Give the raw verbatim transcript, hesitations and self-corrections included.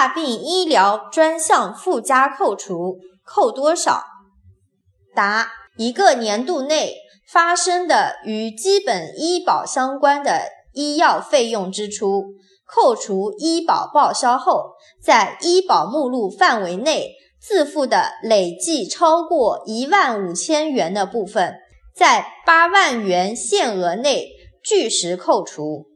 大病医疗专项附加扣除扣多少？答：一个年度内发生的与基本医保相关的医药费用支出，扣除医保报销后，在医保目录范围内自付的累计超过一万五千元的部分，在八万元限额内据实扣除。